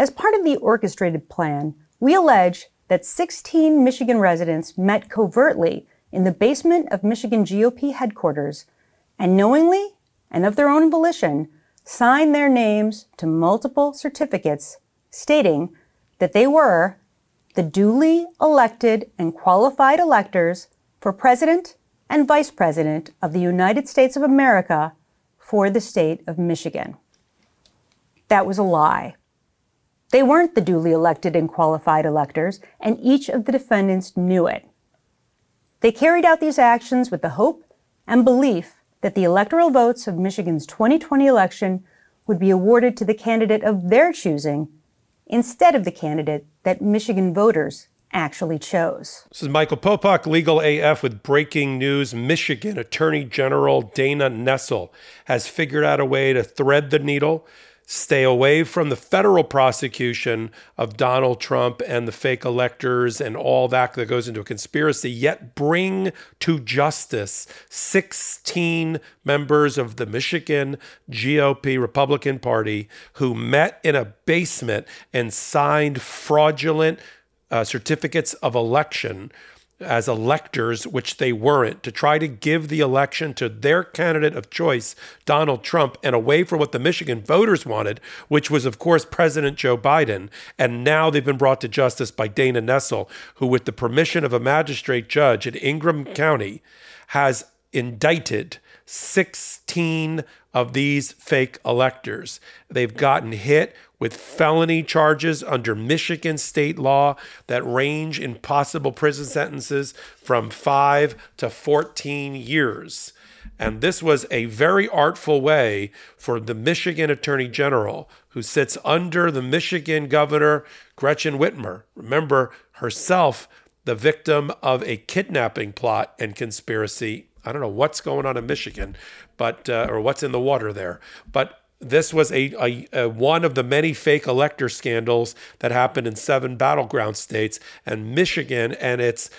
As part of the orchestrated plan, we allege that 16 Michigan residents met covertly in the basement of Michigan GOP headquarters and knowingly and of their own volition signed their names to multiple certificates stating that they were the duly elected and qualified electors for President and Vice President of the United States of America for the state of Michigan. That was a lie. They weren't the duly elected and qualified electors, and each of the defendants knew it. They carried out these actions with the hope and belief that the electoral votes of Michigan's 2020 election would be awarded to the candidate of their choosing instead of the candidate that Michigan voters actually chose. This is Michael Popok, Legal AF, with breaking news. Michigan Attorney General Dana Nessel has figured out a way to thread the needle, stay away from the federal prosecution of Donald Trump and the fake electors and all that goes into a conspiracy, yet bring to justice 16 members of the Michigan GOP Republican Party who met in a basement and signed fraudulent certificates of election as electors, which they weren't, to try to give the election to their candidate of choice, Donald Trump, and away from what the Michigan voters wanted, which was, of course, President Joe Biden. And now they've been brought to justice by Dana Nessel, who, with the permission of a magistrate judge in Ingham County, has indicted 16 of these fake electors. They've gotten hit with felony charges under Michigan state law that range in possible prison sentences from 5 to 14 years. And this was a very artful way for the Michigan Attorney General, who sits under the Michigan Governor Gretchen Whitmer, remember, herself the victim of a kidnapping plot and conspiracy. I don't know what's going on in Michigan, but or what's in the water there. But this was a one of the many fake elector scandals that happened in 7 battleground states, and Michigan and its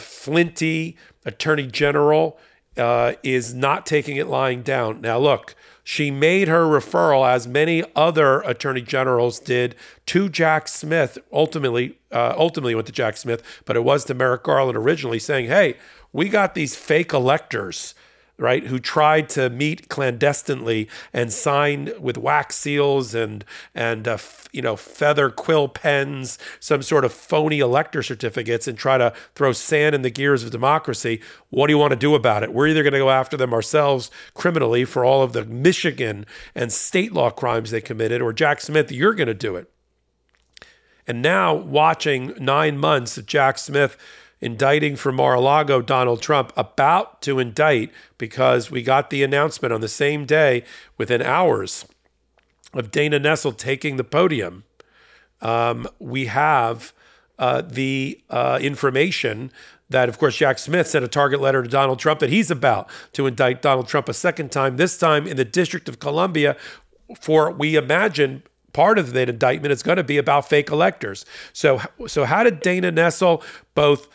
flinty attorney general is not taking it lying down. Now, look, she made her referral, as many other attorney generals did, to Jack Smith. Ultimately went to Jack Smith, but it was to Merrick Garland originally, saying, hey, we got these fake electors, right, who tried to meet clandestinely and sign with wax seals and feather quill pens, some sort of phony elector certificates, and try to throw sand in the gears of democracy. What do you want to do about it? We're either going to go after them ourselves criminally for all of the Michigan and state law crimes they committed, or Jack Smith, you're going to do it. And now, watching 9 months of Jack Smith indicting for Mar-a-Lago Donald Trump, about to indict, because we got the announcement on the same day, within hours, of Dana Nessel taking the podium. We have the information that, of course, Jack Smith sent a target letter to Donald Trump that he's about to indict Donald Trump a second time, this time in the District of Columbia, for, we imagine, part of that indictment is going to be about fake electors. So how did Dana Nessel both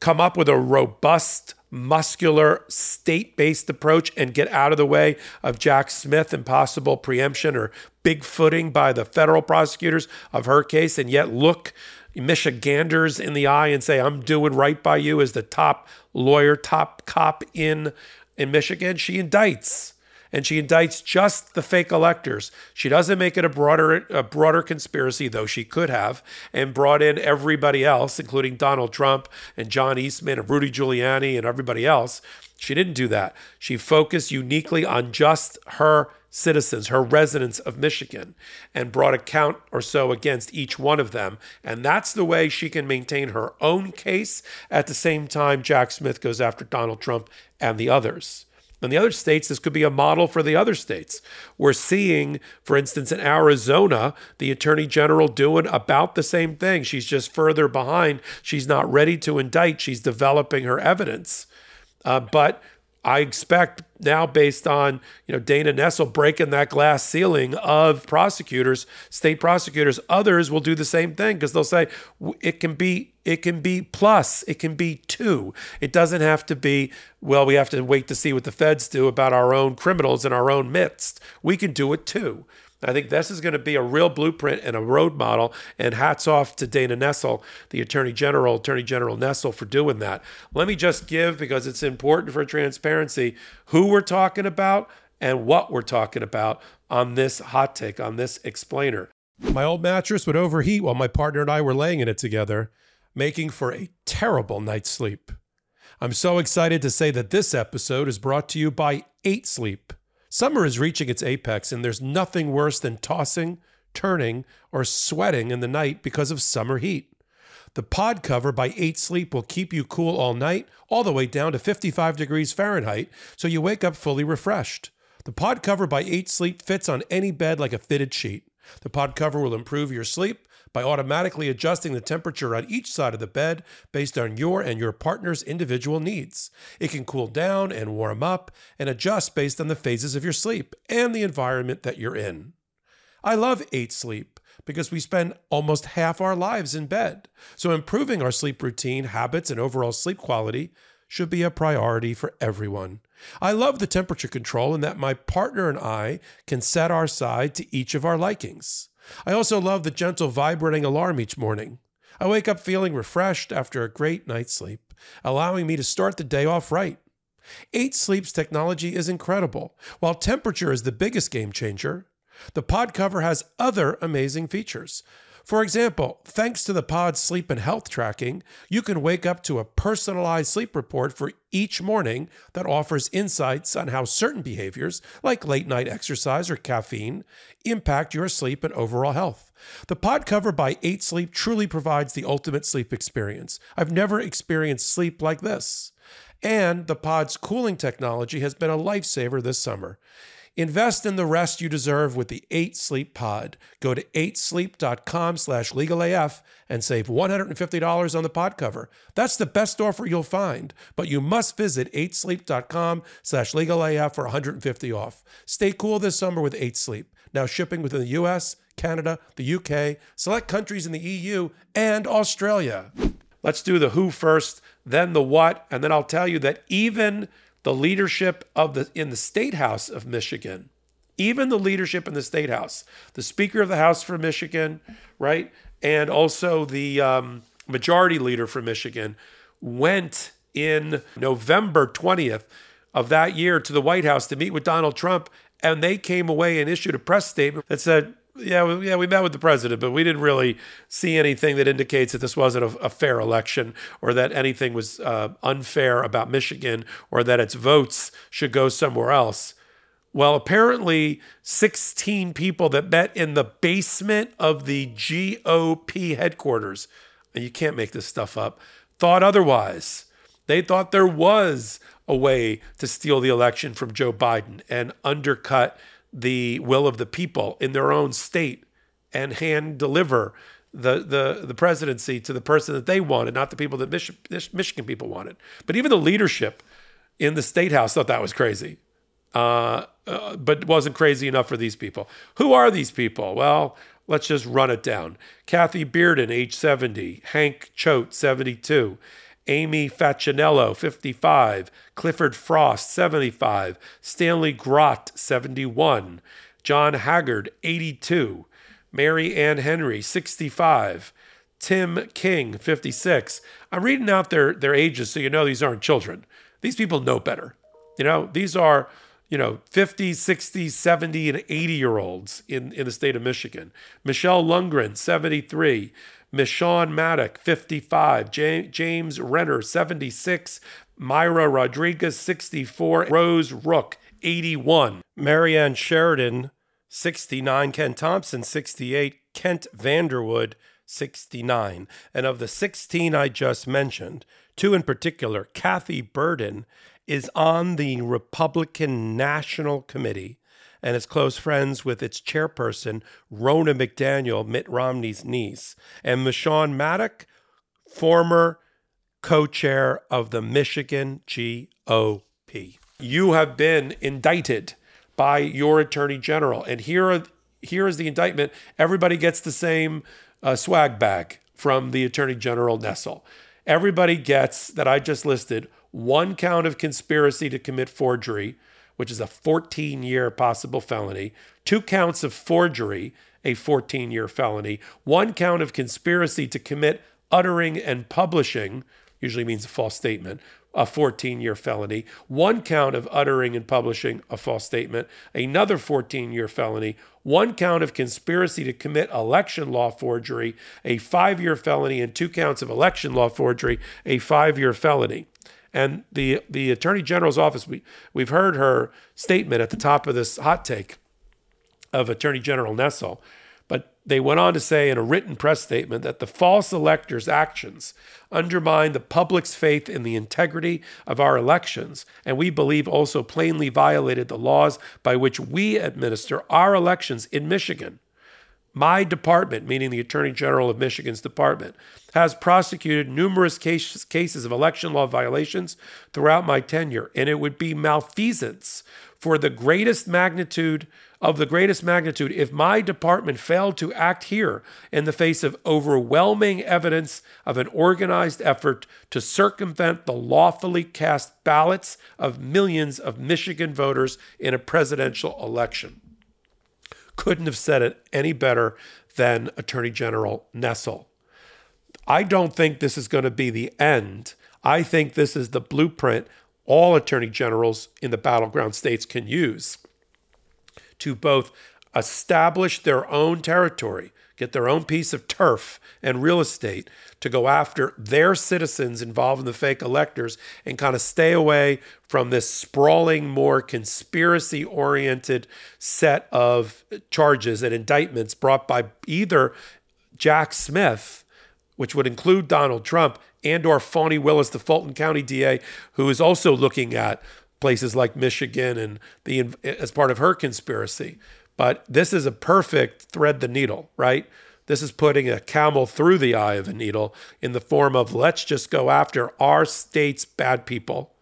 come up with a robust, muscular, state-based approach and get out of the way of Jack Smith and possible preemption or big-footing by the federal prosecutors of her case, and yet look Michiganders in the eye and say, I'm doing right by you as the top lawyer, top cop in Michigan? She indicts. And she indicts just the fake electors. She doesn't make it a broader conspiracy, though she could have, and brought in everybody else, including Donald Trump and John Eastman and Rudy Giuliani and everybody else. She didn't do that. She focused uniquely on just her citizens, her residents of Michigan, and brought a count or so against each one of them. And that's the way she can maintain her own case. At the same time, Jack Smith goes after Donald Trump and the others. In the other states, this could be a model for the other states. We're seeing, for instance, in Arizona, the attorney general doing about the same thing. She's just further behind. She's not ready to indict. She's developing her evidence. But I expect now, based on Dana Nessel breaking that glass ceiling of prosecutors, state prosecutors, others will do the same thing, because they'll say it can be plus, it can be 2. It doesn't have to be, well, we have to wait to see what the feds do about our own criminals in our own midst. We can do it too. I think this is going to be a real blueprint and a road model, and hats off to Dana Nessel, the Attorney General Nessel, for doing that. Let me just give, because it's important for transparency, who we're talking about and what we're talking about on this hot take, on this explainer. My old mattress would overheat while my partner and I were laying in it together, making for a terrible night's sleep. I'm so excited to say that this episode is brought to you by 8 Sleep. Summer is reaching its apex, and there's nothing worse than tossing, turning, or sweating in the night because of summer heat. The pod cover by 8 Sleep will keep you cool all night, all the way down to 55 degrees Fahrenheit, so you wake up fully refreshed. The pod cover by 8 Sleep fits on any bed like a fitted sheet. The pod cover will improve your sleep by automatically adjusting the temperature on each side of the bed based on your and your partner's individual needs. It can cool down and warm up and adjust based on the phases of your sleep and the environment that you're in. I love 8 Sleep because we spend almost half our lives in bed, so improving our sleep routine, habits, and overall sleep quality should be a priority for everyone. I love the temperature control and that my partner and I can set our side to each of our likings. I also love the gentle vibrating alarm each morning. I wake up feeling refreshed after a great night's sleep, allowing me to start the day off right. 8 Sleep's technology is incredible. While temperature is the biggest game changer, the pod cover has other amazing features. For example, thanks to the pod's sleep and health tracking, you can wake up to a personalized sleep report for each morning that offers insights on how certain behaviors, like late-night exercise or caffeine, impact your sleep and overall health. The pod cover by 8 Sleep truly provides the ultimate sleep experience. I've never experienced sleep like this. And the pod's cooling technology has been a lifesaver this summer. Invest in the rest you deserve with the 8 Sleep Pod. Go to 8sleep.com/legalaf and save $150 on the pod cover. That's the best offer you'll find, but you must visit 8sleep.com/legalaf for $150 off. Stay cool this summer with 8 Sleep. Now shipping within the U.S., Canada, the UK, select countries in the EU, and Australia. Let's do the who first, then the what, and then I'll tell you that even the leadership in the State House of Michigan, even the leadership in the State House, the Speaker of the House for Michigan, right, and also the Majority Leader for Michigan, went in November 20th of that year to the White House to meet with Donald Trump, and they came away and issued a press statement that said, yeah, we met with the president, but we didn't really see anything that indicates that this wasn't a fair election or that anything was unfair about Michigan or that its votes should go somewhere else. Well, apparently 16 people that met in the basement of the GOP headquarters, and you can't make this stuff up, thought otherwise. They thought there was a way to steal the election from Joe Biden and undercut the will of the people in their own state and hand deliver the presidency to the person that they wanted, not the people that Michigan people wanted. But even the leadership in the State House thought that was crazy, but wasn't crazy enough for these people. Who are these people? Well, let's just run it down. Kathy Berden, age 70, Hank Choate, 72, Amy Faccinello, 55, Clifford Frost, 75, Stanley Grott, 71, John Haggard, 82, Mary Ann Henry, 65, Tim King, 56. I'm reading out their ages so you know these aren't children. These people know better. These are 50, 60, 70, and 80-year-olds in the state of Michigan. Michelle Lundgren, 73, Meshawn Maddock, 55, James Renner, 76, Myra Rodriguez, 64, Rose Rook, 81, Marianne Sheridan, 69, Ken Thompson, 68, Kent Vanderwood, 69. And of the 16 I just mentioned, two in particular, Kathy Berden is on the Republican National Committee and is close friends with its chairperson, Rona McDaniel, Mitt Romney's niece, and Meshawn Maddock, former co-chair of the Michigan GOP. You have been indicted by your attorney general, and here is the indictment. Everybody gets the same swag bag from the Attorney General Nessel. Everybody gets, that I just listed, one count of conspiracy to commit forgery, which is a 14-year possible felony, 2 counts of forgery, a 14-year felony, 1 count of conspiracy to commit uttering and publishing, usually means a false statement, a 14-year felony, 1 count of uttering and publishing a false statement, another 14-year felony, 1 count of conspiracy to commit election law forgery, a 5-year felony, and 2 counts of election law forgery, a 5-year felony. And the Attorney General's office, we've heard her statement at the top of this hot take of Attorney General Nessel, but they went on to say in a written press statement that the false electors' actions undermine the public's faith in the integrity of our elections, and we believe also plainly violated the laws by which we administer our elections in Michigan. My department, meaning the Attorney General of Michigan's department, has prosecuted numerous cases of election law violations throughout my tenure, and it would be malfeasance of the greatest magnitude if my department failed to act here in the face of overwhelming evidence of an organized effort to circumvent the lawfully cast ballots of millions of Michigan voters in a presidential election. Couldn't have said it any better than Attorney General Nessel. I don't think this is going to be the end. I think this is the blueprint all attorney generals in the battleground states can use to both establish their own territory, get their own piece of turf and real estate to go after their citizens involved in the fake electors and kind of stay away from this sprawling, more conspiracy-oriented set of charges and indictments brought by either Jack Smith, which would include Donald Trump, and or Fani Willis, the Fulton County DA, who is also looking at places like Michigan and as part of her conspiracy. But this is a perfect thread the needle, right? This is putting a camel through the eye of a needle in the form of let's just go after our state's bad people,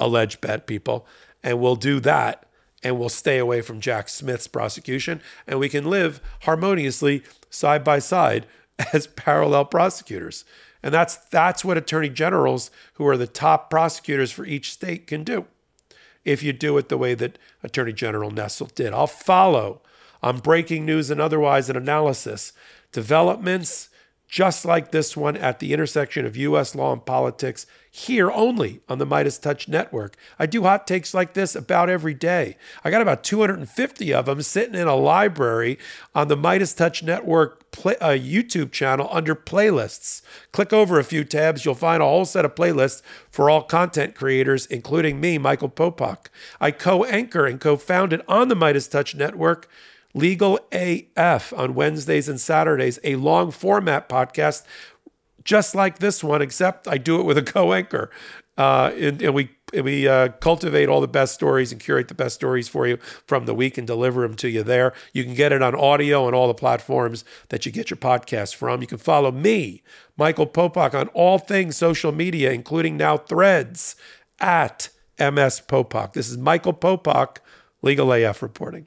alleged bad people, and we'll do that and we'll stay away from Jack Smith's prosecution and we can live harmoniously side by side as parallel prosecutors. And that's what attorney generals who are the top prosecutors for each state can do if you do it the way that Attorney General Nessel did. I'll follow on breaking news and otherwise an analysis developments just like this one at the intersection of U.S. law and politics here only on the Meidas Touch Network. I do hot takes like this about every day. I got about 250 of them sitting in a library on the Meidas Touch Network YouTube channel under playlists. Click over a few tabs. You'll find a whole set of playlists for all content creators, including me, Michael Popok. I co-anchor and co-founded on the Meidas Touch Network Legal AF on Wednesdays and Saturdays, a long format podcast just like this one, except I do it with a co-anchor. And we cultivate all the best stories and curate the best stories for you from the week and deliver them to you there. You can get it on audio on all the platforms that you get your podcasts from. You can follow me, Michael Popok, on all things social media, including now Threads, at MS Popok. This is Michael Popok, Legal AF reporting.